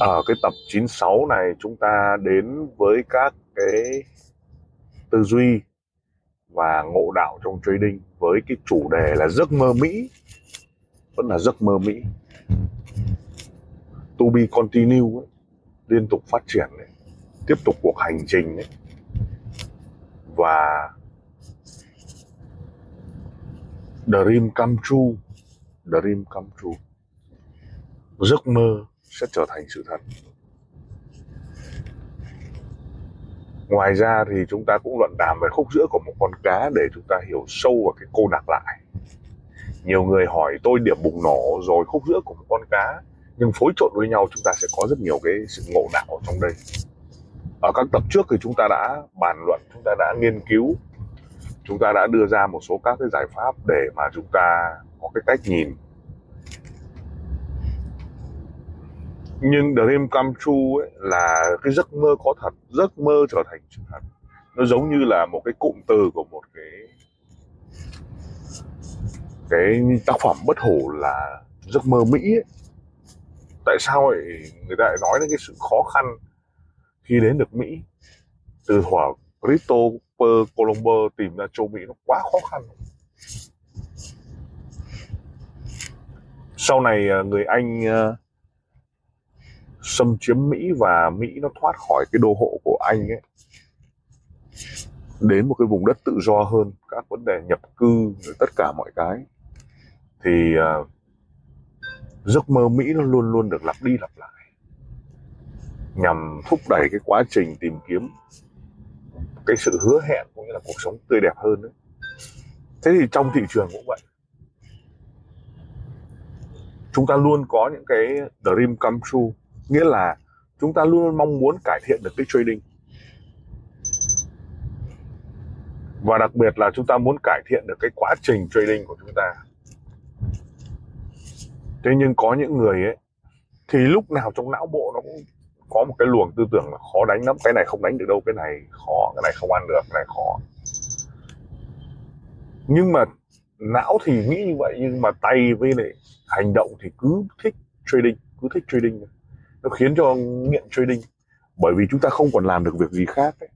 Ở cái tập 96 này chúng ta đến với các cái tư duy và ngộ đạo trong trading với cái chủ đề là giấc mơ Mỹ. Vẫn là giấc mơ Mỹ. To be continue ấy, liên tục phát triển ấy, tiếp tục cuộc hành trình ấy. Và dream come true, giấc mơ sẽ trở thành sự thật. Ngoài ra thì chúng ta cũng luận đàm về khúc giữa của một con cá để chúng ta hiểu sâu vào cái cô đặc lại. Nhiều người hỏi tôi điểm bùng nổ rồi khúc giữa của một con cá, nhưng phối trộn với nhau chúng ta sẽ có rất nhiều cái sự ngộ đạo trong đây. Ở các tập trước thì chúng ta đã bàn luận, chúng ta đã nghiên cứu, chúng ta đã đưa ra một số các cái giải pháp để mà chúng ta có cái cách nhìn. Nhưng dream come true ấy là cái giấc mơ có thật, giấc mơ trở thành sự thật. Nó giống như là một cái cụm từ của một cái tác phẩm bất hủ là giấc mơ Mỹ ấy. Tại sao ấy, người ta lại nói đến cái sự khó khăn khi đến được Mỹ? Từ thuở Christopher Columbus tìm ra châu Mỹ nó quá khó khăn. Sau này người Anh xâm chiếm Mỹ và Mỹ nó thoát khỏi cái đô hộ của Anh ấy, đến một cái vùng đất tự do hơn, các vấn đề nhập cư, tất cả mọi cái. Thì giấc mơ Mỹ nó luôn luôn được lặp đi lặp lại nhằm thúc đẩy cái quá trình tìm kiếm cái sự hứa hẹn cũng như là cuộc sống tươi đẹp hơn ấy. Thế thì trong thị trường cũng vậy, chúng ta luôn có những cái dream come true, nghĩa là chúng ta luôn mong muốn cải thiện được cái trading. Và đặc biệt là chúng ta muốn cải thiện được cái quá trình trading của chúng ta. Thế nhưng có những người ấy thì lúc nào trong não bộ nó cũng có một cái luồng tư tưởng là khó đánh lắm, cái này không đánh được đâu, cái này khó, cái này không ăn được, cái này khó. Nhưng mà não thì nghĩ như vậy nhưng mà tay với lại hành động thì cứ thích trading. Nó khiến cho nghiện trading, bởi vì chúng ta không còn làm được việc gì khác ấy.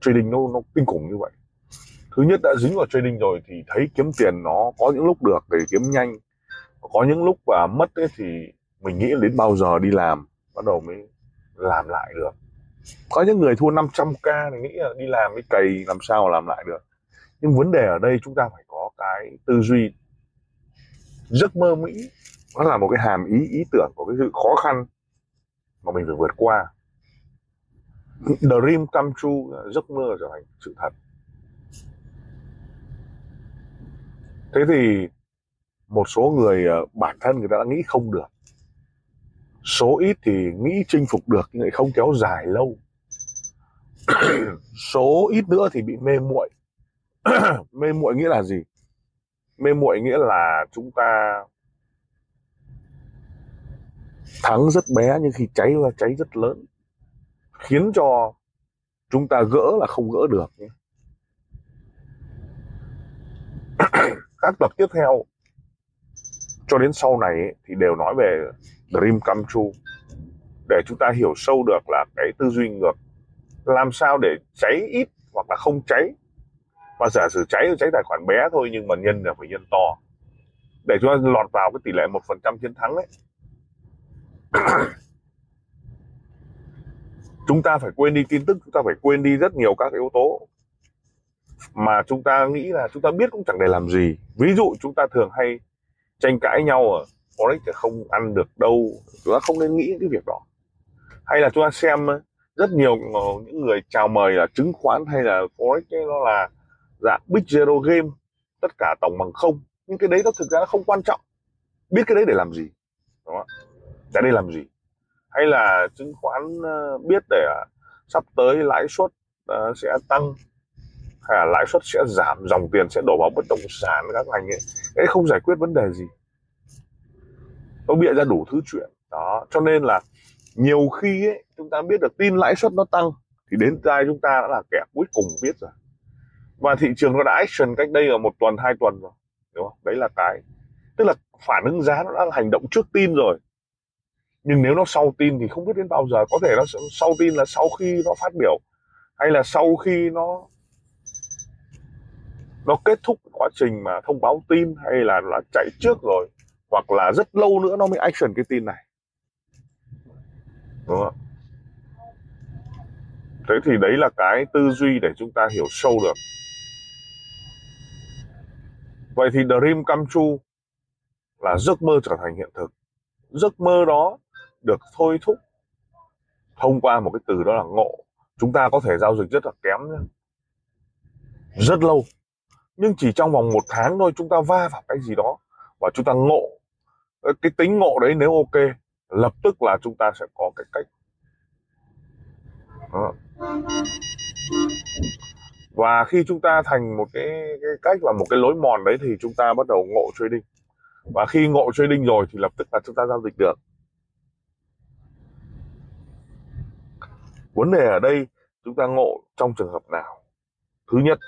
Trading nó kinh khủng như vậy. Thứ nhất đã dính vào trading rồi thì thấy kiếm tiền nó có những lúc được để kiếm nhanh, có những lúc mà mất ấy thì mình nghĩ đến bao giờ đi làm bắt đầu mới làm lại được. Có những người thua 500k thì nghĩ là đi làm mới cày làm sao mà làm lại được. Nhưng vấn đề ở đây chúng ta phải có cái tư duy giấc mơ Mỹ, nó là một cái hàm ý tưởng của cái sự khó khăn mà mình phải vượt qua. Dream come true, giấc mơ trở thành sự thật. Thế thì một số người bản thân người ta đã nghĩ không được, số ít thì nghĩ chinh phục được nhưng lại không kéo dài lâu. Số ít nữa thì bị mê muội. Mê muội nghĩa là gì? Mê muội nghĩa là chúng ta thắng rất bé nhưng khi cháy ra cháy rất lớn, khiến cho chúng ta gỡ là không gỡ được. Các tập tiếp theo cho đến sau này ấy, thì đều nói về dream come true để chúng ta hiểu sâu được là cái tư duy ngược, làm sao để cháy ít hoặc là không cháy. Và giả sử cháy tài khoản bé thôi nhưng mà nhân là phải nhân to để chúng ta lọt vào cái tỷ lệ 1% chiến thắng ấy. Chúng ta phải quên đi tin tức, chúng ta phải quên đi rất nhiều các yếu tố mà chúng ta nghĩ là chúng ta biết cũng chẳng để làm gì. Ví dụ chúng ta thường hay tranh cãi nhau ở forex không ăn được đâu, chúng ta không nên nghĩ cái việc đó. Hay là chúng ta xem rất nhiều những người chào mời là chứng khoán hay là forex ấy, nó là dạng big zero game, tất cả tổng bằng không. Nhưng cái đấy nó thực ra nó không quan trọng, biết cái đấy để làm gì, đúng không? Chả để làm gì. Hay là chứng khoán biết để sắp tới lãi suất sẽ tăng hay là lãi suất sẽ giảm, dòng tiền sẽ đổ vào bất động sản các ngành ấy, cái không giải quyết vấn đề gì, nó bịa ra đủ thứ chuyện đó. Cho nên là nhiều khi ấy, chúng ta biết được tin lãi suất nó tăng thì đến tay chúng ta đã là kẻ cuối cùng biết rồi, và thị trường nó đã action cách đây là 1 tuần 2 tuần rồi, đúng không? Đấy là cái tức là phản ứng giá nó đã là hành động trước tin rồi, nhưng nếu nó sau tin thì không biết đến bao giờ. Có thể nó sau tin là sau khi nó phát biểu, hay là sau khi nó kết thúc quá trình mà thông báo tin, hay là nó đã chạy trước rồi, hoặc là rất lâu nữa nó mới action cái tin này, đúng không? Thế thì đấy là cái tư duy để chúng ta hiểu sâu được. Vậy thì dream come true là giấc mơ trở thành hiện thực. Giấc mơ đó được thôi thúc thông qua một cái từ đó là ngộ. Chúng ta có thể giao dịch rất là kém nhé, rất lâu, nhưng chỉ trong vòng 1 tháng thôi chúng ta va vào cái gì đó và chúng ta ngộ. Cái tính ngộ đấy nếu ok, lập tức là chúng ta sẽ có cái cách đó. Và khi chúng ta thành một cái cách và một cái lối mòn đấy thì chúng ta bắt đầu ngộ trading. Và khi ngộ trading rồi thì lập tức là chúng ta giao dịch được. Vấn đề ở đây chúng ta ngộ trong trường hợp nào? Thứ nhất,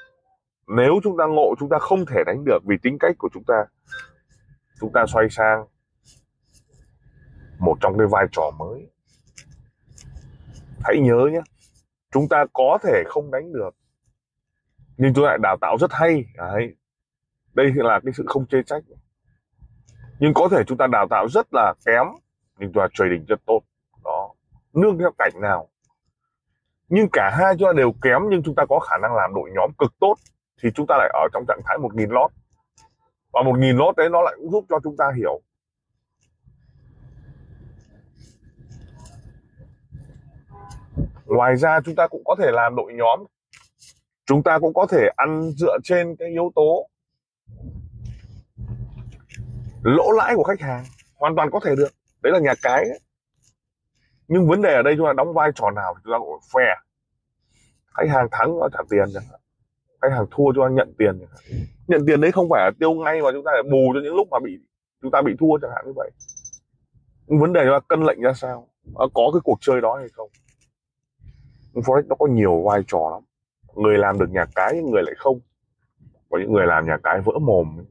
nếu chúng ta ngộ chúng ta không thể đánh được vì tính cách của chúng ta xoay sang một trong cái vai trò mới. Hãy nhớ nhé, chúng ta có thể không đánh được, nhưng chúng ta lại đào tạo rất hay. Đấy, đây là cái sự không chê trách. Nhưng có thể chúng ta đào tạo rất là kém, nhưng chúng ta trading rất tốt. Đó, nương theo cảnh nào. Nhưng cả hai chúng ta đều kém, nhưng chúng ta có khả năng làm đội nhóm cực tốt, thì chúng ta lại ở trong trạng thái 1.000 lót. Và 1.000 lót đấy nó lại cũng giúp cho chúng ta hiểu. Ngoài ra chúng ta cũng có thể làm đội nhóm. Chúng ta cũng có thể ăn dựa trên cái yếu tố lỗ lãi của khách hàng, hoàn toàn có thể được. Đấy là nhà cái ấy. Nhưng vấn đề ở đây chúng ta đóng vai trò nào thì chúng ta cũng phải fair. Khách hàng thắng chúng ta trả tiền chẳng hạn, khách hàng thua chúng ta nhận tiền chẳng hạn. Nhận tiền đấy không phải là tiêu ngay mà chúng ta lại bù cho những lúc mà chúng ta bị thua chẳng hạn như vậy. Nhưng vấn đề là cân lệnh ra sao, có cái cuộc chơi đó hay không. Forex nó có nhiều vai trò lắm. Người làm được nhà cái, những người lại không. Có những người làm nhà cái vỡ mồm.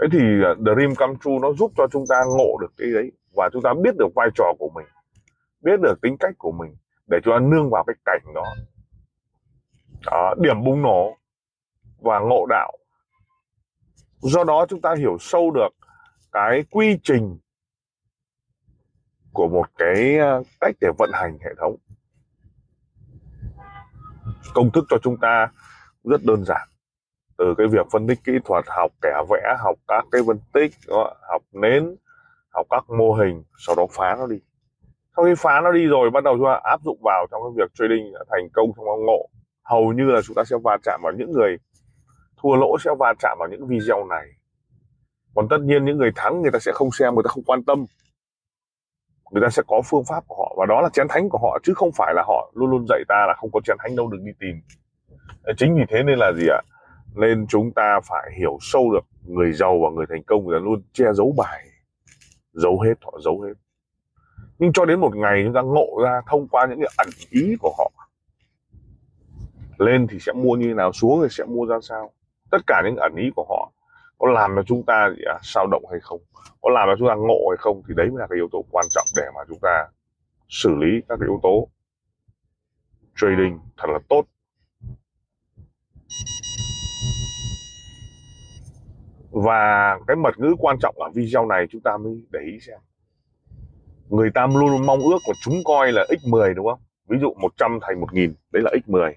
Thế thì dream come true nó giúp cho chúng ta ngộ được cái đấy, và chúng ta biết được vai trò của mình, biết được tính cách của mình, để chúng ta nương vào cái cảnh đó. Đó, điểm bùng nổ và ngộ đạo. Do đó chúng ta hiểu sâu được cái quy trình của một cái cách để vận hành hệ thống. Công thức cho chúng ta rất đơn giản, từ cái việc phân tích kỹ thuật, học kẻ vẽ, học các cái phân tích, học nến, học các mô hình, sau đó phá nó đi. Sau khi phá nó đi rồi, bắt đầu chúng ta áp dụng vào trong cái việc trading thành công trong ông ngộ. Hầu như là chúng ta sẽ va chạm vào những người thua lỗ, sẽ va chạm vào những video này. Còn tất nhiên những người thắng người ta sẽ không xem, người ta không quan tâm. Người ta sẽ có phương pháp của họ, và đó là chén thánh của họ, chứ không phải là họ luôn luôn dạy ta là không có chén thánh đâu, đừng đi tìm. Chính vì thế nên là gì ạ? Nên chúng ta phải hiểu sâu được người giàu và người thành công người ta luôn che giấu bài, giấu hết, họ giấu hết. Nhưng cho đến một ngày chúng ta ngộ ra thông qua những cái ẩn ý của họ. Lên thì sẽ mua như nào, xuống thì sẽ mua ra sao. Tất cả những ẩn ý của họ có làm cho chúng ta sao động hay không, có làm cho chúng ta ngộ hay không, thì đấy mới là cái yếu tố quan trọng để mà chúng ta xử lý các cái yếu tố trading thật là tốt. Và cái mật ngữ quan trọng ở video này chúng ta mới để ý xem. Người ta luôn mong ước của chúng coi là x10, đúng không? Ví dụ 100 thành 1.000, đấy là x10.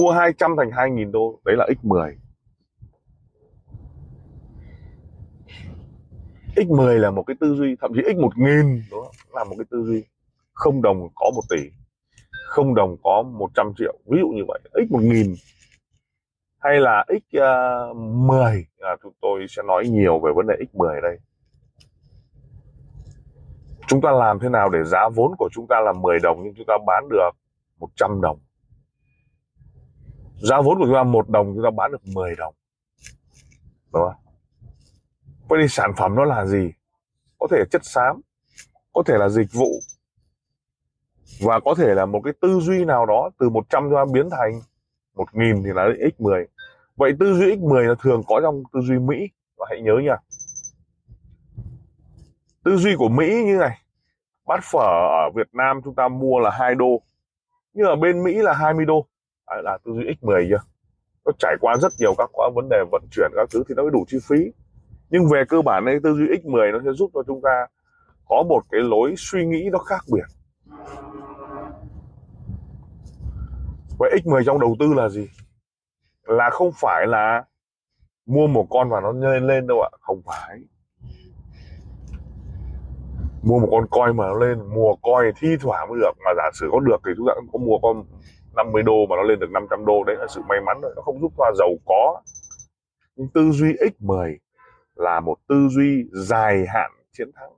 Mua 200 thành 2.000 đô, đấy là x10. X10 là một cái tư duy, thậm chí x1000 đó là một cái tư duy. 0 đồng có 1 tỷ, 0 đồng có 100 triệu, ví dụ như vậy. X1000 hay là x10, chúng tôi sẽ nói nhiều về vấn đề x10 đây. Chúng ta làm thế nào để giá vốn của chúng ta là 10 đồng nhưng chúng ta bán được 100 đồng? Giá vốn của chúng ta 1 đồng chúng ta bán được 10 đồng. Đúng không? Vậy thì sản phẩm nó là gì? Có thể chất xám, có thể là dịch vụ, và có thể là một cái tư duy nào đó. Từ 100 chúng ta biến thành 1.000 thì là X10. Vậy tư duy X10 là thường có trong tư duy Mỹ. Và hãy nhớ nha, tư duy của Mỹ như này, bát phở ở Việt Nam chúng ta mua là 2 đô, nhưng ở bên Mỹ là 20 đô. Đấy là tư duy X10 chưa? Nó trải qua rất nhiều các vấn đề vận chuyển các thứ thì nó mới đủ chi phí. Nhưng về cơ bản này, tư duy X10 nó sẽ giúp cho chúng ta có một cái lối suy nghĩ nó khác biệt. Vậy X10 trong đầu tư là gì? Là không phải là mua một con và nó lên đâu ạ, không phải. Mua một con coi mà nó lên, mua coi thi thoảng mới được, mà giả sử có được thì chúng ta cũng có mua con 50 đô mà nó lên được 500 đô, đấy là sự may mắn rồi, nó không giúp ta giàu có. Nhưng tư duy X10 là một tư duy dài hạn chiến thắng.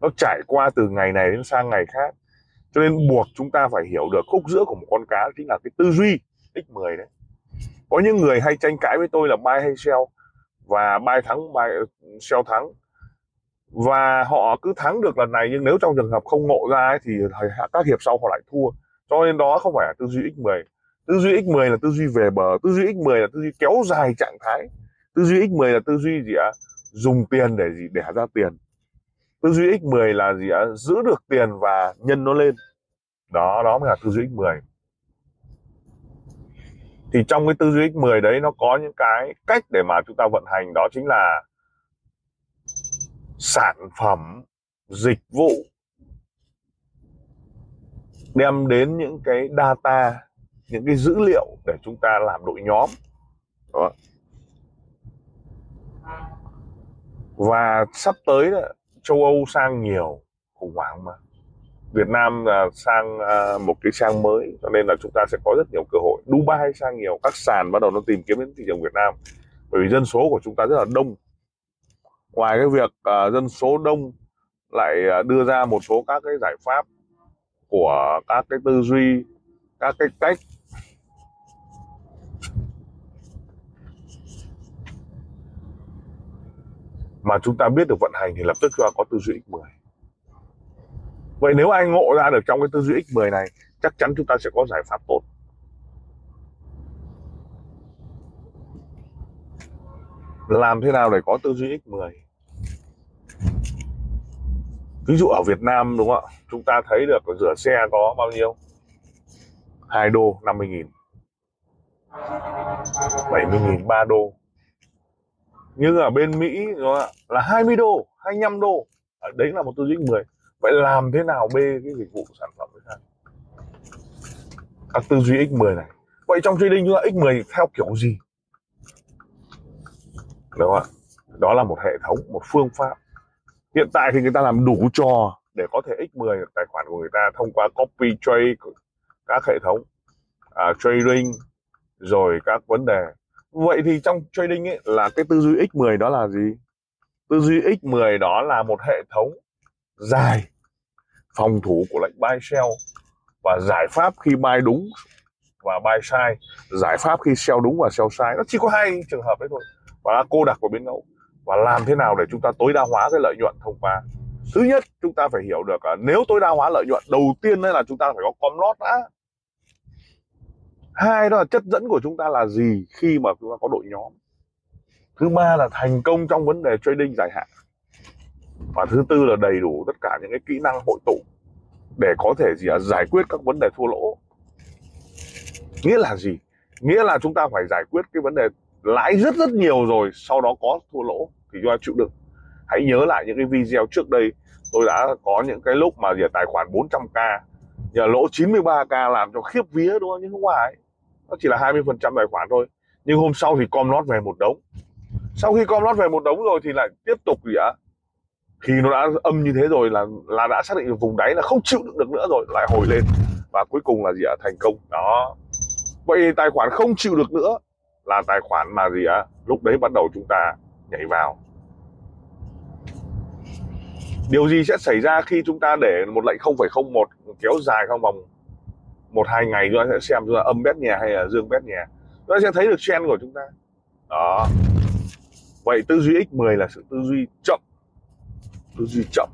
Nó trải qua từ ngày này đến sang ngày khác. Cho nên buộc chúng ta phải hiểu được khúc giữa của một con cá chính là cái tư duy X10 đấy. Có những người hay tranh cãi với tôi là buy hay sell, và buy thắng, sell thắng. Và họ cứ thắng được lần này, nhưng nếu trong trường hợp không ngộ ra ấy, thì các hiệp sau họ lại thua. Cho nên đó không phải là tư duy X10. Tư duy X10 là tư duy về bờ. Tư duy X10 là tư duy kéo dài trạng thái. Tư duy X10 là tư duy gì ạ? Dùng tiền để gì? Để ra tiền. Tư duy X10 là gì ạ? Giữ được tiền và nhân nó lên. Đó mới là tư duy X10. Thì trong cái tư duy X10 đấy, nó có những cái cách để mà chúng ta vận hành. Đó chính là sản phẩm, dịch vụ, đem đến những cái data, những cái dữ liệu để chúng ta làm đội nhóm. Đó. Và sắp tới là châu Âu sang nhiều khủng hoảng, mà Việt Nam là sang một cái sang mới, cho nên là chúng ta sẽ có rất nhiều cơ hội. Dubai sang nhiều, các sàn bắt đầu nó tìm kiếm đến thị trường Việt Nam, bởi vì dân số của chúng ta rất là đông. Ngoài cái việc dân số đông, lại đưa ra một số các cái giải pháp của các cái tư duy, các cái cách mà chúng ta biết được vận hành thì lập tức chúng ta có tư duy X10. Vậy nếu ai ngộ ra được trong cái tư duy X10 này, chắc chắn chúng ta sẽ có giải pháp tốt. Làm thế nào để có tư duy X10? Ví dụ ở Việt Nam, đúng không ạ? Chúng ta thấy được rửa xe có bao nhiêu? 2 đô, 50.000, 70.000, 3 đô. Nhưng ở bên Mỹ, đúng không ạ, là 20 đô, 25 đô. Đấy là một tư duy X10. Vậy làm thế nào bê cái dịch vụ sản phẩm này? Các tư duy X10 này. Vậy trong trading chúng ta X10 theo kiểu gì? Đúng không ạ? Đó là một hệ thống, một phương pháp. Hiện tại thì người ta làm đủ trò để có thể X10 tài khoản của người ta thông qua copy trade, các hệ thống trading, rồi các vấn đề. Vậy thì trong trading ấy, là cái tư duy X10 đó là gì? Tư duy X10 đó là một hệ thống dài, phòng thủ của lệnh buy sell, và giải pháp khi buy đúng và buy sai, giải pháp khi sell đúng và sell sai. Nó chỉ có 2 trường hợp đấy thôi, và là cô đặc của biến ngẫu. Và làm thế nào để chúng ta tối đa hóa cái lợi nhuận thông qua? Thứ nhất, chúng ta phải hiểu được nếu tối đa hóa lợi nhuận, đầu tiên đấy là chúng ta phải có com lót đã. Hai, đó là chất dẫn của chúng ta là gì khi mà chúng ta có đội nhóm. Thứ ba là thành công trong vấn đề trading dài hạn. Và thứ tư là đầy đủ tất cả những cái kỹ năng hội tụ để có thể giải quyết các vấn đề thua lỗ. Nghĩa là gì? Nghĩa là chúng ta phải giải quyết cái vấn đề lãi rất nhiều rồi, sau đó có thua lỗ thì chúng ta chịu đựng. Hãy nhớ lại những cái video trước đây, tôi đã có những cái lúc mà tài khoản 400k giờ lỗ 93k làm cho khiếp vía, đúng không? Nhưng không phải, nó chỉ là 20% tài khoản thôi. Nhưng hôm sau thì com lót về một đống. Sau khi com lót về một đống rồi thì lại tiếp tục Khi nó đã âm như thế rồi là đã xác định được vùng đáy, là không chịu đựng được nữa rồi, lại hồi lên. Và cuối cùng là thành công. Đó. Vậy tài khoản không chịu được nữa là tài khoản mà lúc đấy bắt đầu chúng ta nhảy vào. Điều gì sẽ xảy ra khi chúng ta để một lệnh 0,01 kéo dài trong vòng 1-2 ngày? Chúng ta sẽ xem chúng ta âm bét nhẹ hay là dương bét nhẹ. Chúng ta sẽ thấy được trend của chúng ta. Đó. Vậy tư duy X10 là sự tư duy chậm. Tư duy chậm.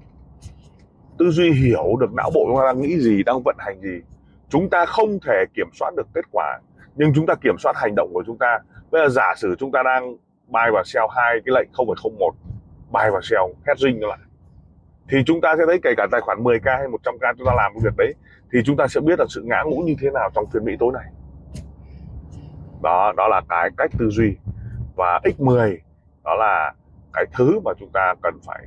Tư duy hiểu được não bộ chúng ta đang nghĩ gì, đang vận hành gì. Chúng ta không thể kiểm soát được kết quả, nhưng chúng ta kiểm soát hành động của chúng ta. Bây giờ giả sử chúng ta đang buy và sell hai cái lệnh 0,01, buy và sell, hedging nó lại, thì chúng ta sẽ thấy kể cả tài khoản 10k hay 100k chúng ta làm cái việc đấy, thì chúng ta sẽ biết là sự ngã ngũ như thế nào trong phiên Mỹ tối này. Đó là cái cách tư duy. Và X10 đó là cái thứ mà chúng ta cần phải